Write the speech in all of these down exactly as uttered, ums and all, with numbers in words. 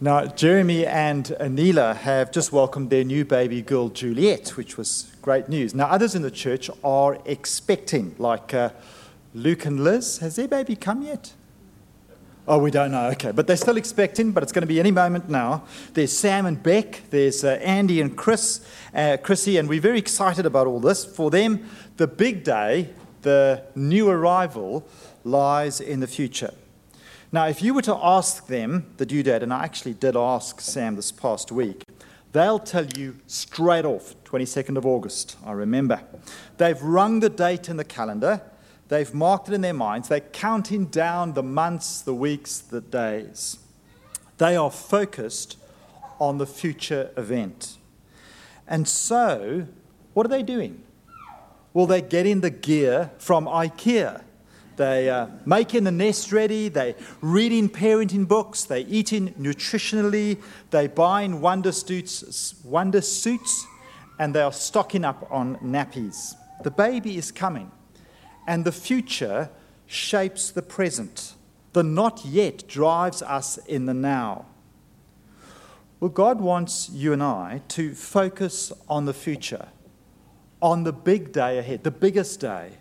Now, Jeremy and Anila have just welcomed their new baby girl, Juliet, which was great news. Now, others in the church are expecting, like uh, Luke and Liz. Has their baby come yet? Oh, we don't know. Okay, but they're still expecting, but it's going to be any moment now. There's Sam and Beck. There's uh, Andy and Chris, uh, Chrissy, and we're very excited about all this. For them, the big day, the new arrival, lies in the future. Now, if you were to ask them the due date, and I actually did ask Sam this past week, they'll tell you straight off, twenty-second of August, I remember. They've rung the date in the calendar. They've marked it in their minds. They're counting down the months, the weeks, the days. They are focused on the future event. And so, what are they doing? Well, they're getting the gear from IKEA. They're uh, making the nest ready, they're reading parenting books, they're eating nutritionally, they're buying wonder suits, wonder suits, and they are stocking up on nappies. The baby is coming, and the future shapes the present. The not yet drives us in the now. Well, God wants you and I to focus on the future, on the big day ahead, the biggest day,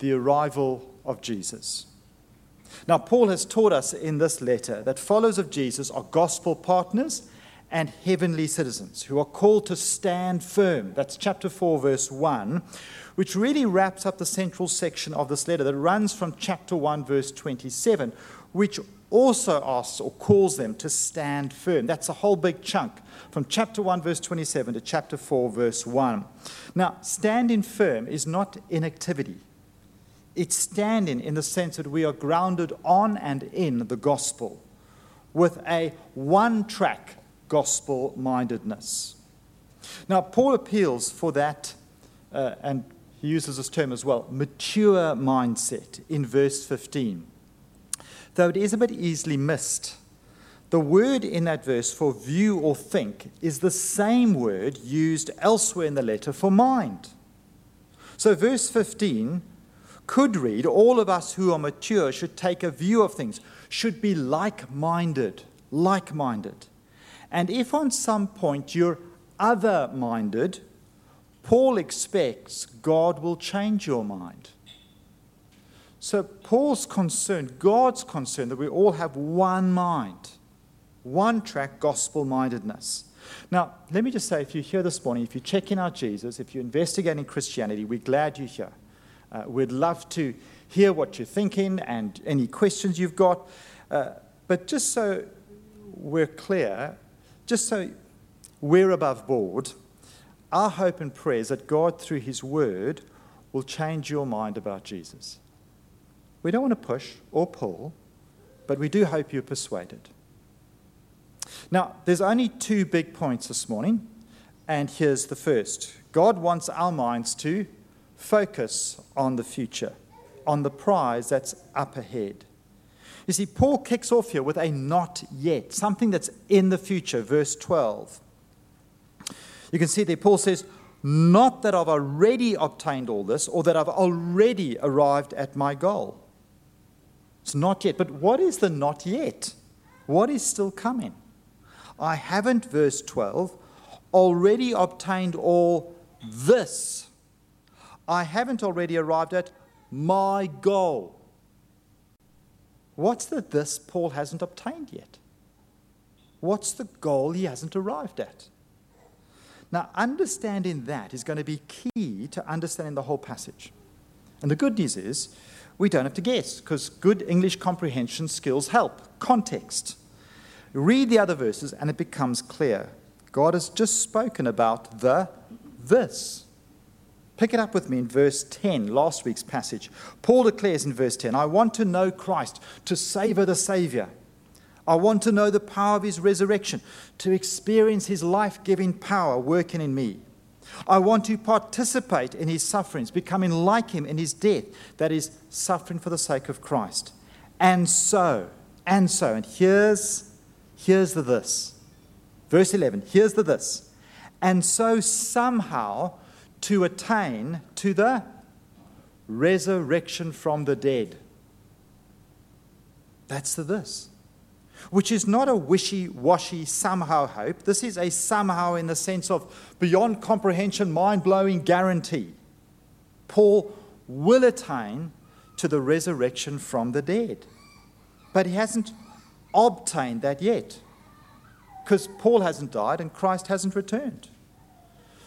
the arrival of Jesus. Now, Paul has taught us in this letter that followers of Jesus are gospel partners and heavenly citizens who are called to stand firm. That's chapter four, verse one, which really wraps up the central section of this letter that runs from chapter one, verse twenty-seven, which also asks or calls them to stand firm. That's a whole big chunk from chapter one, verse twenty-seven to chapter four, verse one. Now, standing firm is not inactivity. It's standing in the sense that we are grounded on and in the gospel with a one-track gospel-mindedness. Now, Paul appeals for that, uh, and he uses this term as well, mature mindset in verse fifteen. Though it is a bit easily missed, the word in that verse for view or think is the same word used elsewhere in the letter for mind. So verse fifteen could read, all of us who are mature should take a view of things, should be like-minded, like-minded. And if on some point you're other-minded, Paul expects God will change your mind. So Paul's concern, God's concern, that we all have one mind, one-track gospel-mindedness. Now, let me just say, if you're here this morning, if you're checking out Jesus, if you're investigating Christianity, we're glad you're here. Uh, we'd love to hear what you're thinking and any questions you've got. Uh, but just so we're clear, just so we're above board, our hope and prayer is that God, through his word, will change your mind about Jesus. We don't want to push or pull, but we do hope you're persuaded. Now, there's only two big points this morning, and here's the first. God wants our minds to focus on the future, on the prize that's up ahead. You see, Paul kicks off here with a not yet, something that's in the future, verse twelve. You can see there Paul says, not that I've already obtained all this or that I've already arrived at my goal. It's not yet. But what is the not yet? What is still coming? I haven't, verse twelve, already obtained all this. I haven't already arrived at my goal. What's the this Paul hasn't obtained yet? What's the goal he hasn't arrived at? Now, understanding that is going to be key to understanding the whole passage. And the good news is we don't have to guess because good English comprehension skills help. Context. Read the other verses and it becomes clear. God has just spoken about the this. Pick it up with me in verse ten, last week's passage. Paul declares in verse ten, I want to know Christ, to savor the Savior. I want to know the power of his resurrection, to experience his life-giving power working in me. I want to participate in his sufferings, becoming like him in his death, that is, suffering for the sake of Christ. And so, and so, and here's, here's the this. Verse eleven, here's the this. And so somehow, to attain to the resurrection from the dead. That's the this. which is not a wishy-washy somehow hope. This is a somehow in the sense of beyond comprehension, mind-blowing guarantee. Paul will attain to the resurrection from the dead. But he hasn't obtained that yet, because Paul hasn't died and Christ hasn't returned.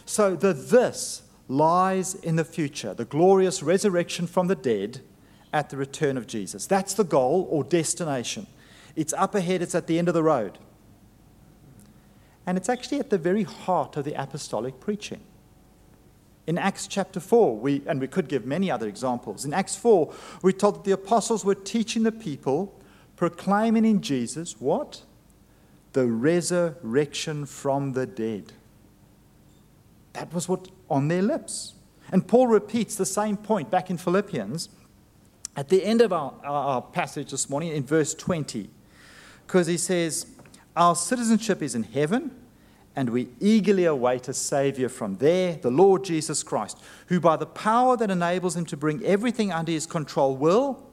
So the this lies in the future, the glorious resurrection from the dead at the return of Jesus. That's the goal or destination. It's up ahead, it's at the end of the road. And it's actually at the very heart of the apostolic preaching. In Acts chapter four, we and we could give many other examples. In Acts four, we're told that the apostles were teaching the people, proclaiming in Jesus, what? The resurrection from the dead. That was what on their lips. And Paul repeats the same point back in Philippians at the end of our, our passage this morning in verse twenty, because he says, our citizenship is in heaven, and we eagerly await a Savior from there, the Lord Jesus Christ, who by the power that enables him to bring everything under his control will,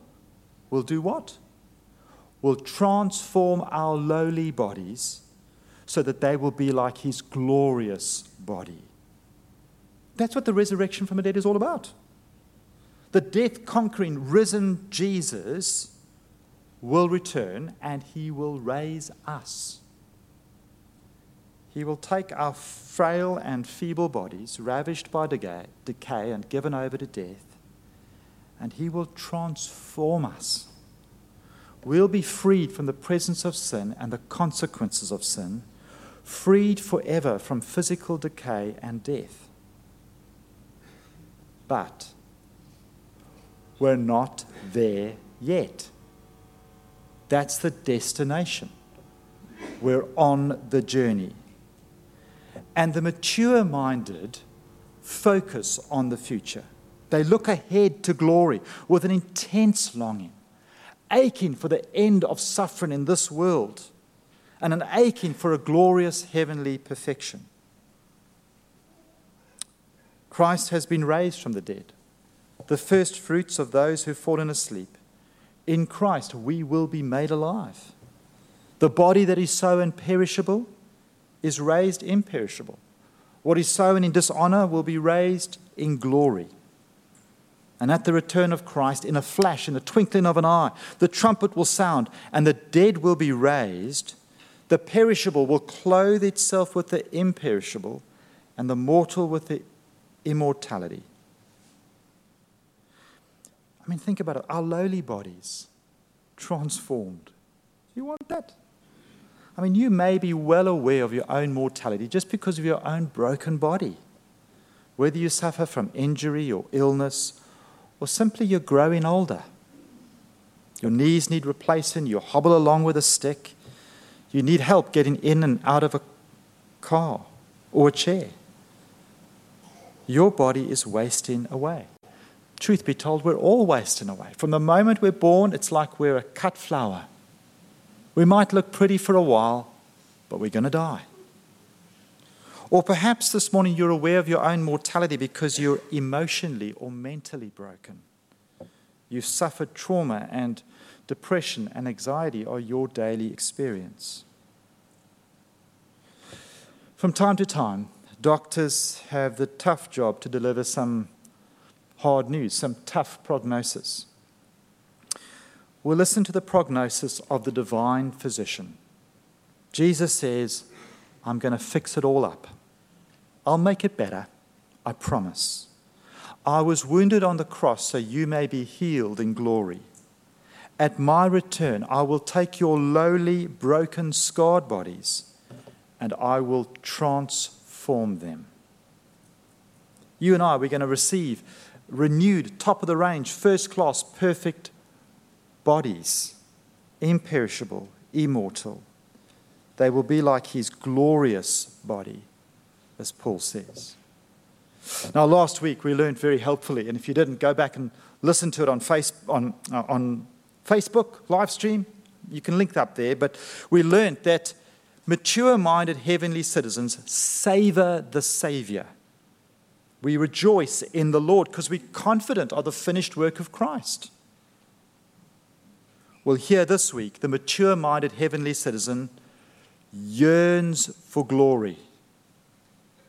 will do what? Will transform our lowly bodies so that they will be like his glorious body. That's what the resurrection from the dead is all about. The death-conquering, risen Jesus will return, and he will raise us. He will take our frail and feeble bodies, ravished by decay and given over to death, and he will transform us. We'll be freed from the presence of sin and the consequences of sin, freed forever from physical decay and death. But we're not there yet. That's the destination. We're on the journey. And the mature-minded focus on the future. They look ahead to glory with an intense longing, aching for the end of suffering in this world, and an aching for a glorious heavenly perfection. Christ has been raised from the dead, the first fruits of those who've fallen asleep. In Christ we will be made alive. The body that is sown perishable is raised imperishable. What is sown in dishonor will be raised in glory. And at the return of Christ, in a flash, in the twinkling of an eye, the trumpet will sound, and the dead will be raised. The perishable will clothe itself with the imperishable, and the mortal with the immortality. I mean, think about it. Our lowly bodies transformed. You want that? I mean, you may be well aware of your own mortality just because of your own broken body, whether you suffer from injury or illness, or simply you're growing older. Your knees need replacing, you hobble along with a stick, you need help getting in and out of a car or a chair. Your body is wasting away. Truth be told, we're all wasting away. From the moment we're born, it's like we're a cut flower. We might look pretty for a while, but we're going to die. Or perhaps this morning you're aware of your own mortality because you're emotionally or mentally broken. You've suffered trauma, and depression and anxiety are your daily experience. From time to time, doctors have the tough job to deliver some hard news, some tough prognosis. We'll listen to the prognosis of the divine physician. Jesus says, I'm going to fix it all up. I'll make it better, I promise. I was wounded on the cross so you may be healed in glory. At my return, I will take your lowly, broken, scarred bodies, and I will transform Form them. You and I, we're going to receive renewed, top-of-the-range, first-class, perfect bodies, imperishable, immortal. They will be like his glorious body, as Paul says. Now, last week we learned very helpfully, and if you didn't, go back and listen to it on face on uh, on Facebook live stream. You can link up there. But we learned that mature-minded heavenly citizens savor the Savior. We rejoice in the Lord because we're confident of the finished work of Christ. will hear this week, the mature-minded heavenly citizen yearns for glory,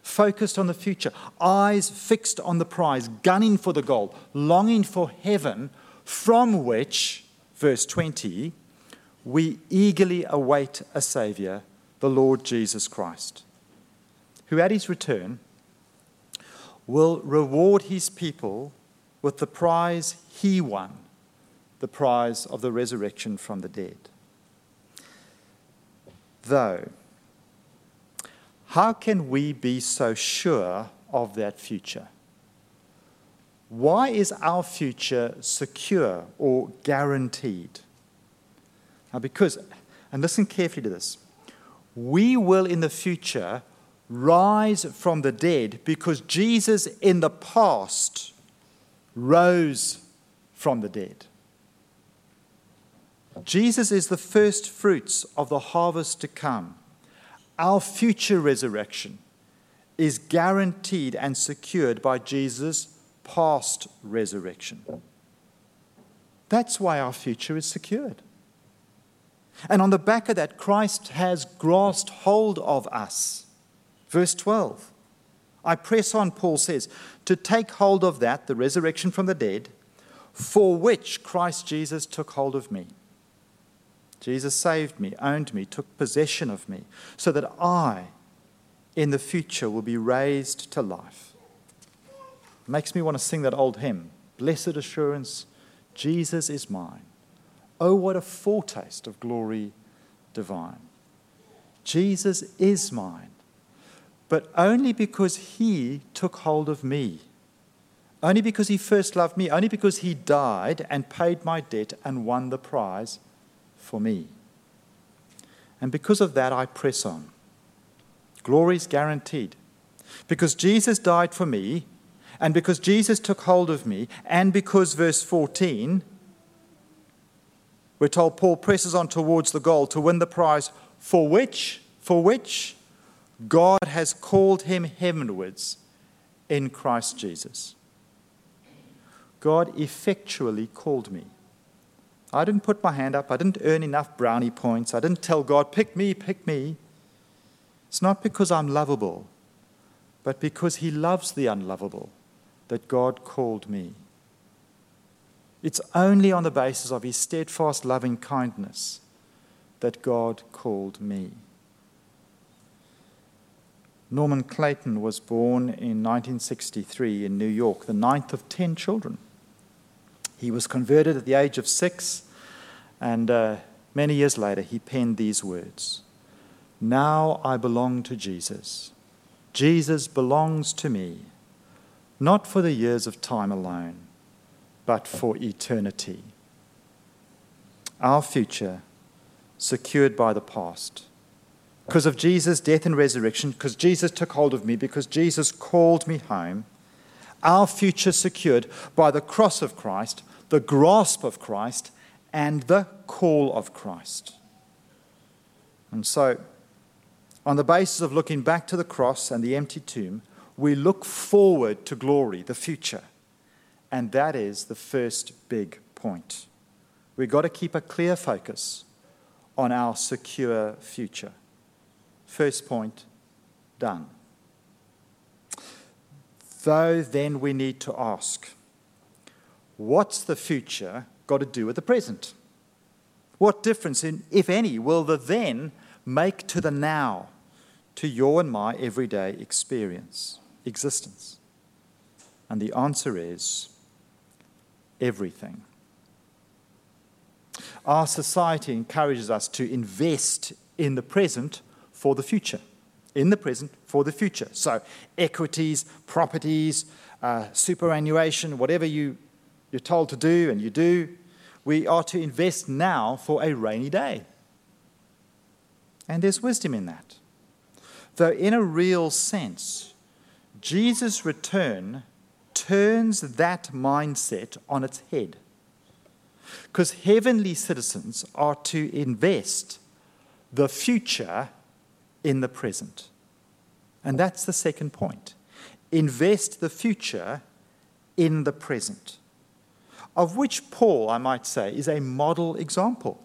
focused on the future, eyes fixed on the prize, gunning for the goal, longing for heaven, from which, verse twenty, we eagerly await a Saviour, the Lord Jesus Christ, who at his return will reward his people with the prize he won, the prize of the resurrection from the dead. Though, how can we be so sure of that future? Why is our future secure or guaranteed? Now, because, and listen carefully to this, we will in the future rise from the dead because Jesus in the past rose from the dead. Jesus is the first fruits of the harvest to come. Our future resurrection is guaranteed and secured by Jesus' past resurrection. That's why our future is secured. And on the back of that, Christ has grasped hold of us. Verse twelve, I press on, Paul says, to take hold of that, the resurrection from the dead, for which Christ Jesus took hold of me. Jesus saved me, owned me, took possession of me, so that I, in the future, will be raised to life. It makes me want to sing that old hymn, Blessed Assurance, Jesus is mine. Oh, what a foretaste of glory divine. Jesus is mine. But only because he took hold of me, only because he first loved me, only because he died and paid my debt and won the prize for me. And because of that, I press on. Glory's guaranteed. Because Jesus died for me, and because Jesus took hold of me, and because, verse fourteen, we're told Paul presses on towards the goal to win the prize for which, for which, God has called him heavenwards in Christ Jesus. God effectually called me. I didn't put my hand up. I didn't earn enough brownie points. I didn't tell God, pick me, pick me. It's not because I'm lovable, but because he loves the unlovable that God called me. It's only on the basis of his steadfast loving kindness that God called me. Norman Clayton was born in nineteen sixty-three in New York, the ninth of ten children. He was converted at the age of six, and uh, many years later he penned these words, Now I belong to Jesus. Jesus belongs to me, not for the years of time alone, but for eternity. Our future, secured by the past, because of Jesus' death and resurrection, because Jesus took hold of me, because Jesus called me home, our future secured by the cross of Christ, the grasp of Christ, and the call of Christ. And so, on the basis of looking back to the cross and the empty tomb, we look forward to glory, the future. And that is the first big point. We've got to keep a clear focus on our secure future. First point, done. Though then we need to ask, what's the future got to do with the present? What difference, in, if any, will the then make to the now, to your and my everyday experience, existence? And the answer is everything. Our society encourages us to invest in the present for the future, in the present, for the future. So equities, properties, uh, superannuation, whatever you, you're told to do and you do, we are to invest now for a rainy day. And there's wisdom in that. Though in a real sense, Jesus' return turns that mindset on its head. Because heavenly citizens are to invest the future in the present. And that's the second point. Invest the future in the present. of which Paul, I might say, is a model example.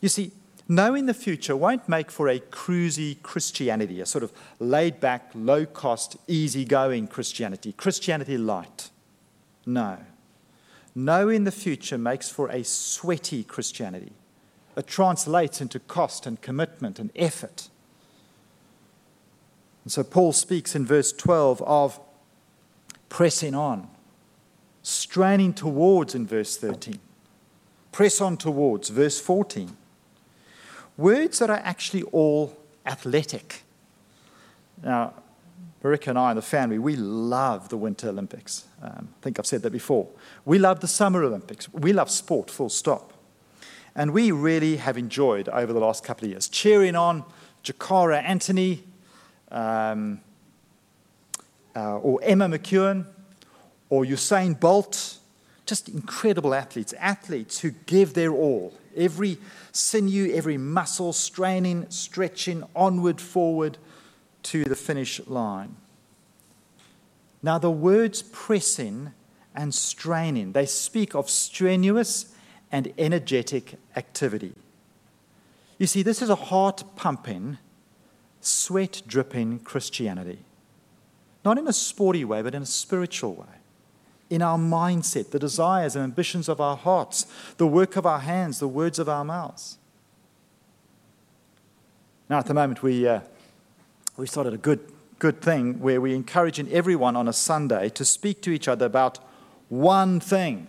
You see, knowing the future won't make for a cruisy Christianity, a sort of laid-back, low-cost, easy-going Christianity, Christianity light. No. Knowing the future makes for a sweaty Christianity. It translates into cost and commitment and effort. And so Paul speaks in verse twelve of pressing on, straining towards in verse thirteen. Press on towards, verse fourteen. Words that are actually all athletic. Now, Marika and I and the family, we love the Winter Olympics. Um, I think I've said that before. We love the Summer Olympics. We love sport, full stop. And we really have enjoyed over the last couple of years, cheering on Jakara Anthony um, uh, or Emma McEwen or Usain Bolt, just incredible athletes, athletes who give their all, every sinew, every muscle, straining, stretching, onward, forward to the finish line. Now the words pressing and straining, they speak of strenuous and energetic activity. You see, this is a heart-pumping, sweat-dripping Christianity. Not in a sporty way, but in a spiritual way. In our mindset, the desires and ambitions of our hearts, the work of our hands, the words of our mouths. Now, at the moment, we uh, we started a good good thing where we're encouraging everyone on a Sunday to speak to each other about one thing,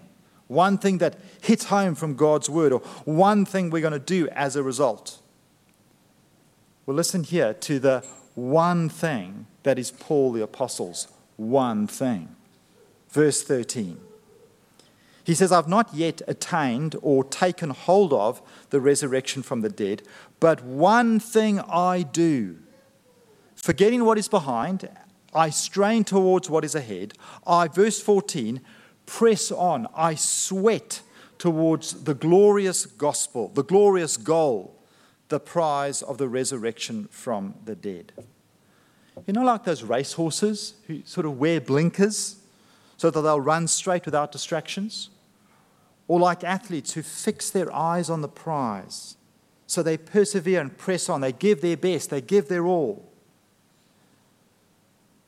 one thing that hits home from God's word, or one thing we're going to do as a result. Well, listen here to the one thing that is Paul the Apostle's one thing. Verse thirteen, he says, I've not yet attained or taken hold of the resurrection from the dead, but one thing I do, forgetting what is behind, I strain towards what is ahead. I, verse fourteen, press on, I sweat towards the glorious gospel, the glorious goal, the prize of the resurrection from the dead. You know, like those racehorses who sort of wear blinkers, so that they'll run straight without distractions, or like athletes who fix their eyes on the prize, so they persevere and press on, they give their best, they give their all.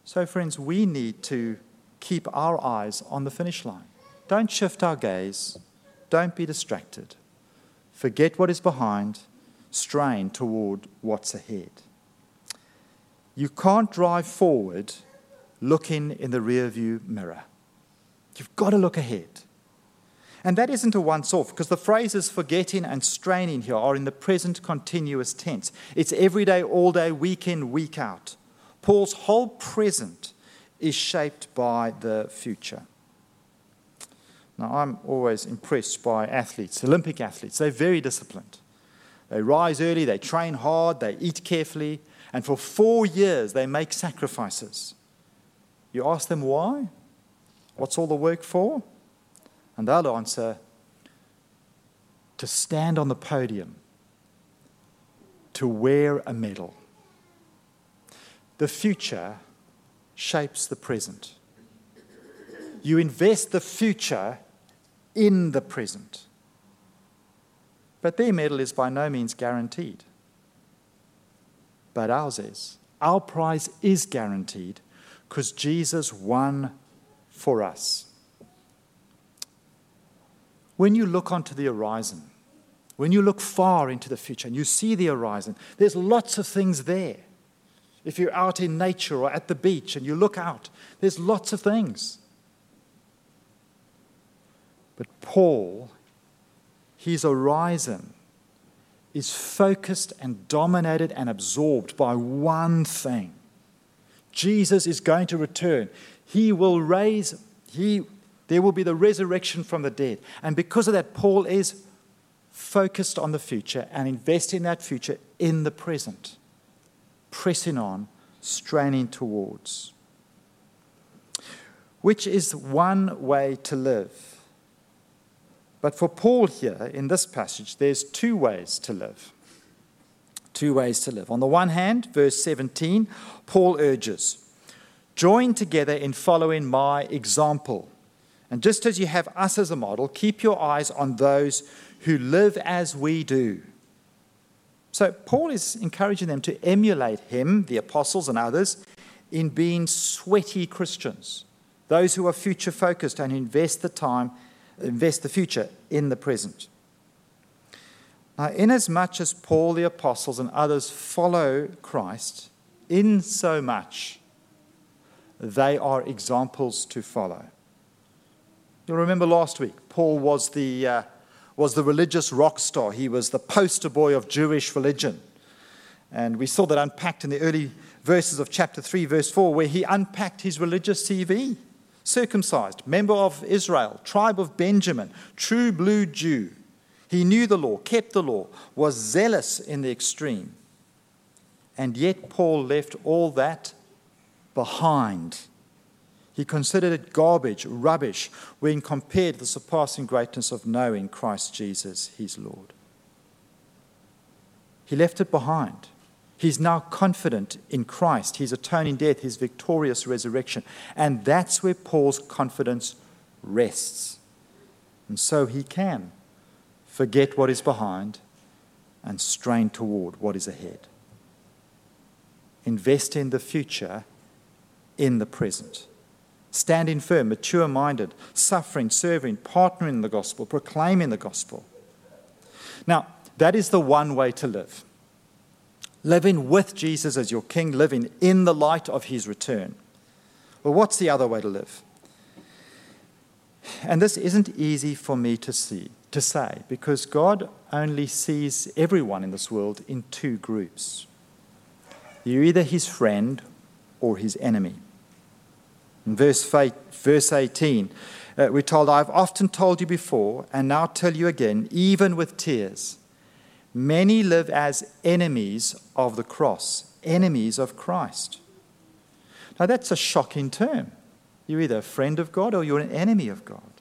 So friends, we need to keep our eyes on the finish line. Don't shift our gaze, don't be distracted. Forget what is behind, strain toward what's ahead. You can't drive forward looking in the rearview mirror. You've got to look ahead. And that isn't a once-off, because the phrases forgetting and straining here are in the present continuous tense. It's every day, all day, week in, week out. Paul's whole present is shaped by the future. Now, I'm always impressed by athletes, Olympic athletes. They're very disciplined. They rise early, they train hard, they eat carefully, and for four years they make sacrifices. You ask them why? What's all the work for? And they'll answer, to stand on the podium, to wear a medal. The future shapes the present. You invest the future in the present. But their medal is by no means guaranteed. But ours is. Our prize is guaranteed because Jesus won for us. When you look onto the horizon, when you look far into the future and you see the horizon, there's lots of things there. If you're out in nature or at the beach and you look out, there's lots of things. But Paul, his horizon is focused and dominated and absorbed by one thing. Jesus is going to return. He will raise, he, there will be the resurrection from the dead. And because of that, Paul is focused on the future and investing that future in the present, pressing on, straining towards. Which is one way to live. But for Paul here, in this passage, there's two ways to live. Two ways to live. On the one hand, verse seventeen, Paul urges, join together in following my example And just as you have us as a model, keep your eyes on those who live as we do. So Paul is encouraging them to emulate him, the apostles and others, in being sweaty Christians, those who are future-focused and invest the time, invest the future in the present. Now, inasmuch as Paul, the apostles, and others follow Christ, in so much they are examples to follow. You'll remember last week, Paul was the uh, was the religious rock star. He was the poster boy of Jewish religion. And we saw that unpacked in the early verses of chapter three, verse four, where he unpacked his religious C V. Circumcised, member of Israel, tribe of Benjamin, true blue Jew. He knew the law, kept the law, was zealous in the extreme. And yet Paul left all that behind. He considered it garbage, rubbish, when compared to the surpassing greatness of knowing Christ Jesus, his Lord. He left it behind. He's now confident in Christ, his atoning death, his victorious resurrection. And that's where Paul's confidence rests. And so he can forget what is behind and strain toward what is ahead. Invest in the future, in the present. Standing firm, mature-minded, suffering, serving, partnering in the gospel, proclaiming the gospel. Now, that is the one way to live. Living with Jesus as your king, living in the light of his return. Well, what's the other way to live? And this isn't easy for me to see, to say, because God only sees everyone in this world in two groups. You're either his friend or his enemy. In verse eighteen, uh, we're told, "I've often told you before, and now tell you again, even with tears, many live as enemies of the cross, enemies of Christ." Now that's a shocking term. You're either a friend of God or you're an enemy of God.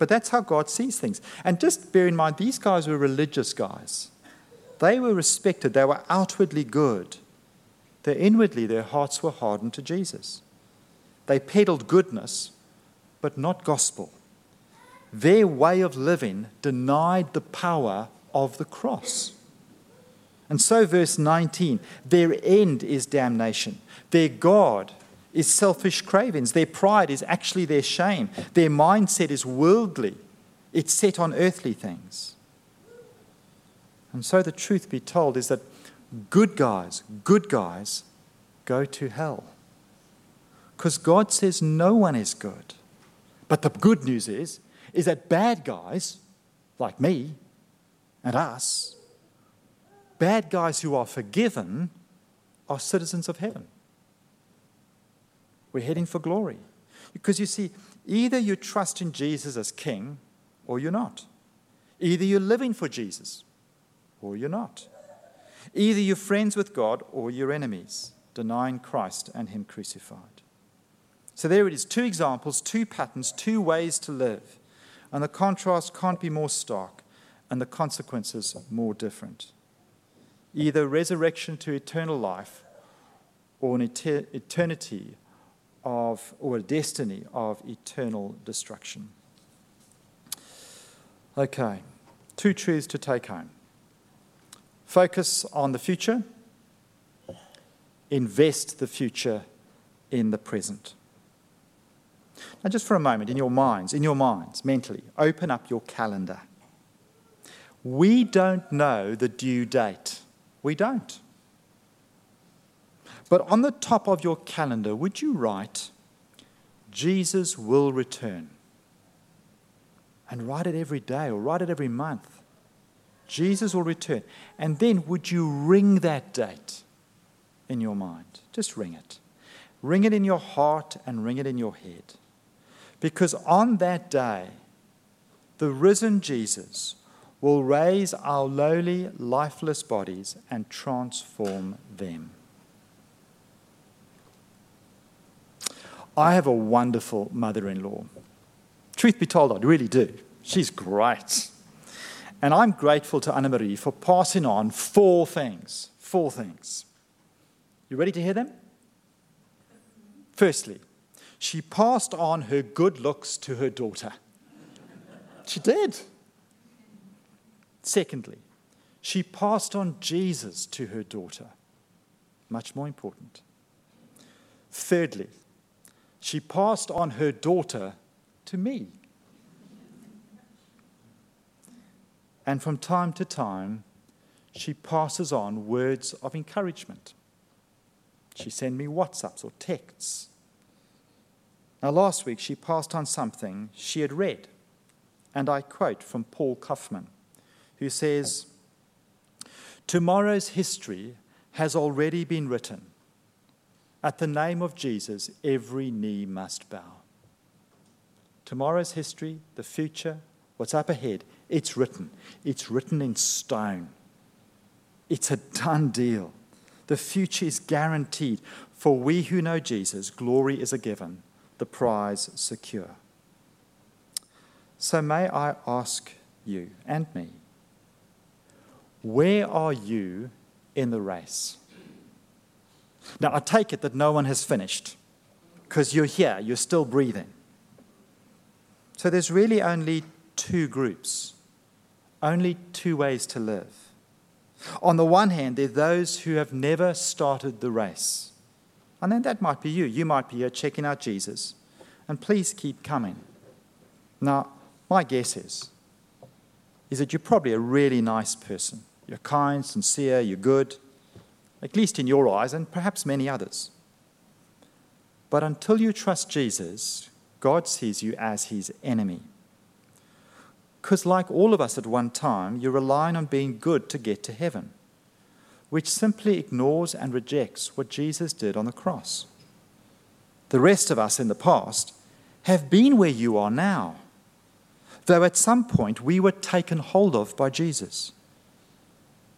But that's how God sees things. And just bear in mind, these guys were religious guys. They were respected. They were outwardly good. That inwardly their hearts were hardened to Jesus. They peddled goodness, but not gospel. Their way of living denied the power of the cross. And so verse nineteen, their end is damnation. Their God is selfish cravings. Their pride is actually their shame. Their mindset is worldly. It's set on earthly things. And so the truth be told is that good guys, good guys go to hell. Because God says no one is good. But the good news is, is that bad guys, like me and us, bad guys who are forgiven, are citizens of heaven. We're heading for glory. Because you see, either you trust in Jesus as king or you're not. Either you're living for Jesus or you're not. Either you're friends with God or you're enemies, denying Christ and him crucified. So there it is, two examples, two patterns, two ways to live. And the contrast can't be more stark and the consequences more different. Either resurrection to eternal life or an eternity of, or a destiny of eternal destruction. Okay, two truths to take home. Focus on the future. Invest the future in the present. Now just for a moment, in your minds, in your minds, mentally, open up your calendar. We don't know the due date. We don't. But on the top of your calendar, would you write, "Jesus will return"? And write it every day or write it every month. Jesus will return. And then would you ring that date in your mind? Just ring it. Ring it in your heart and ring it in your head. Because on that day, the risen Jesus will raise our lowly, lifeless bodies and transform them. I have a wonderful mother-in-law. Truth be told, I really do. She's great. And I'm grateful to Anna-Marie for passing on four things. Four things. You ready to hear them? Firstly, she passed on her good looks to her daughter. She did. Secondly, she passed on Jesus to her daughter. Much more important. Thirdly, she passed on her daughter to me. And from time to time, she passes on words of encouragement. She sent me WhatsApps or texts. Now, last week, she passed on something she had read. And I quote from Paul Kaufman, who says, "Tomorrow's history has already been written. At the name of Jesus, every knee must bow." Tomorrow's history, the future, what's up ahead, it's written. It's written in stone. It's a done deal. The future is guaranteed. For we who know Jesus, glory is a given, the prize secure. So may I ask you and me, where are you in the race? Now, I take it that no one has finished, because you're here, you're still breathing. So there's really only two groups, only two ways to live. On the one hand, there are those who have never started the race. And then that might be you. You might be here checking out Jesus. And please keep coming. Now, my guess is, is that you're probably a really nice person. You're kind, sincere, you're good, at least in your eyes and perhaps many others. But until you trust Jesus, God sees you as his enemy. Because like all of us at one time, you're relying on being good to get to heaven, which simply ignores and rejects what Jesus did on the cross. The rest of us in the past have been where you are now, though at some point we were taken hold of by Jesus.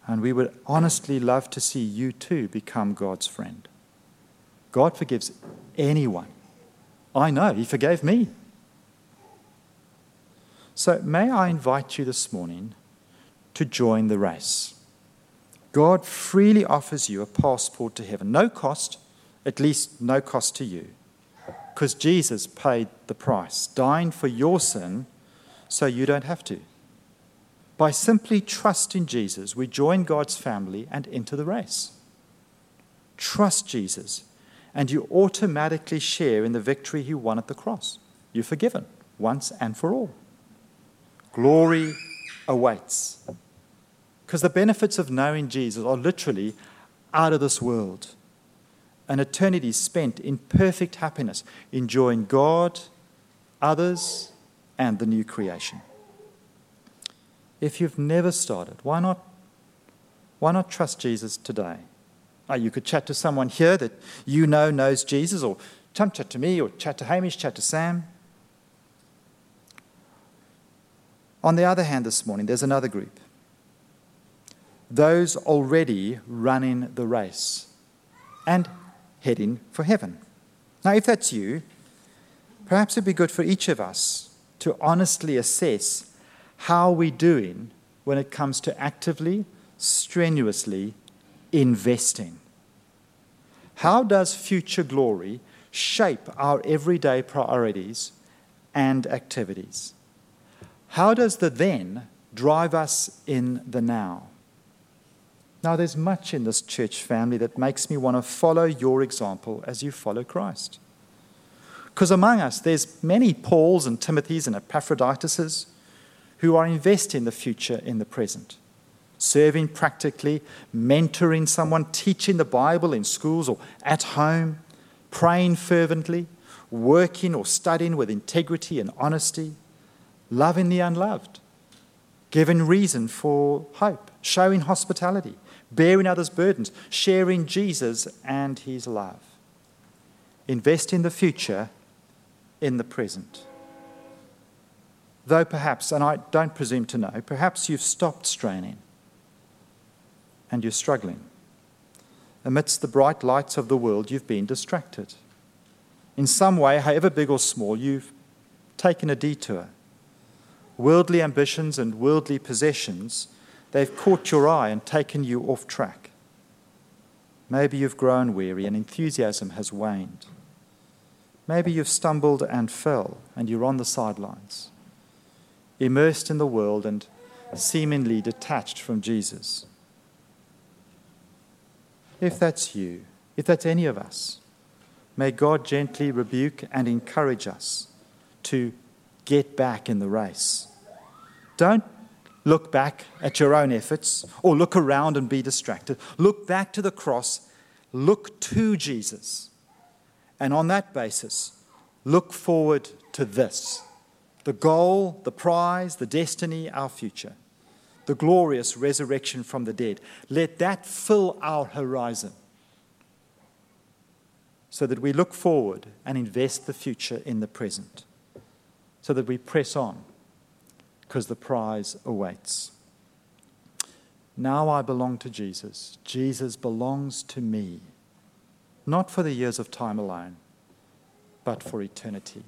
And we would honestly love to see you too become God's friend. God forgives anyone. I know, he forgave me. So may I invite you this morning to join the race. God freely offers you a passport to heaven. No cost, at least no cost to you, because Jesus paid the price, dying for your sin so you don't have to. By simply trusting Jesus, we join God's family and enter the race. Trust Jesus, and you automatically share in the victory he won at the cross. You're forgiven once and for all. Glory awaits. Because the benefits of knowing Jesus are literally out of this world. An eternity spent in perfect happiness, enjoying God, others, and the new creation. If you've never started, why not, why not trust Jesus today? Oh, you could chat to someone here that you know knows Jesus, or come chat to me, or chat to Hamish, chat to Sam. On the other hand, this morning, there's another group. Those already running the race and heading for heaven. Now, if that's you, perhaps it'd be good for each of us to honestly assess how we're doing when it comes to actively, strenuously investing. How does future glory shape our everyday priorities and activities? How does the then drive us in the now? Now, there's much in this church family that makes me want to follow your example as you follow Christ. Because among us, there's many Pauls and Timothys and Epaphrodituses who are investing the future in the present, serving practically, mentoring someone, teaching the Bible in schools or at home, praying fervently, working or studying with integrity and honesty, loving the unloved, giving reason for hope, showing hospitality, bearing others' burdens, sharing Jesus and his love. Invest in the future, in the present. Though perhaps, and I don't presume to know, perhaps you've stopped straining and you're struggling. Amidst the bright lights of the world, you've been distracted. In some way, however big or small, you've taken a detour. Worldly ambitions and worldly possessions, they've caught your eye and taken you off track. Maybe you've grown weary and enthusiasm has waned. Maybe you've stumbled and fell and you're on the sidelines, immersed in the world and seemingly detached from Jesus. If that's you, if that's any of us, may God gently rebuke and encourage us to get back in the race. Don't look back at your own efforts or look around and be distracted. Look back to the cross. Look to Jesus. And on that basis, look forward to this, the goal, the prize, the destiny, our future, the glorious resurrection from the dead. Let that fill our horizon so that we look forward and invest the future in the present, so that we press on because the prize awaits. Now I belong to Jesus. Jesus belongs to me, not for the years of time alone, but for eternity.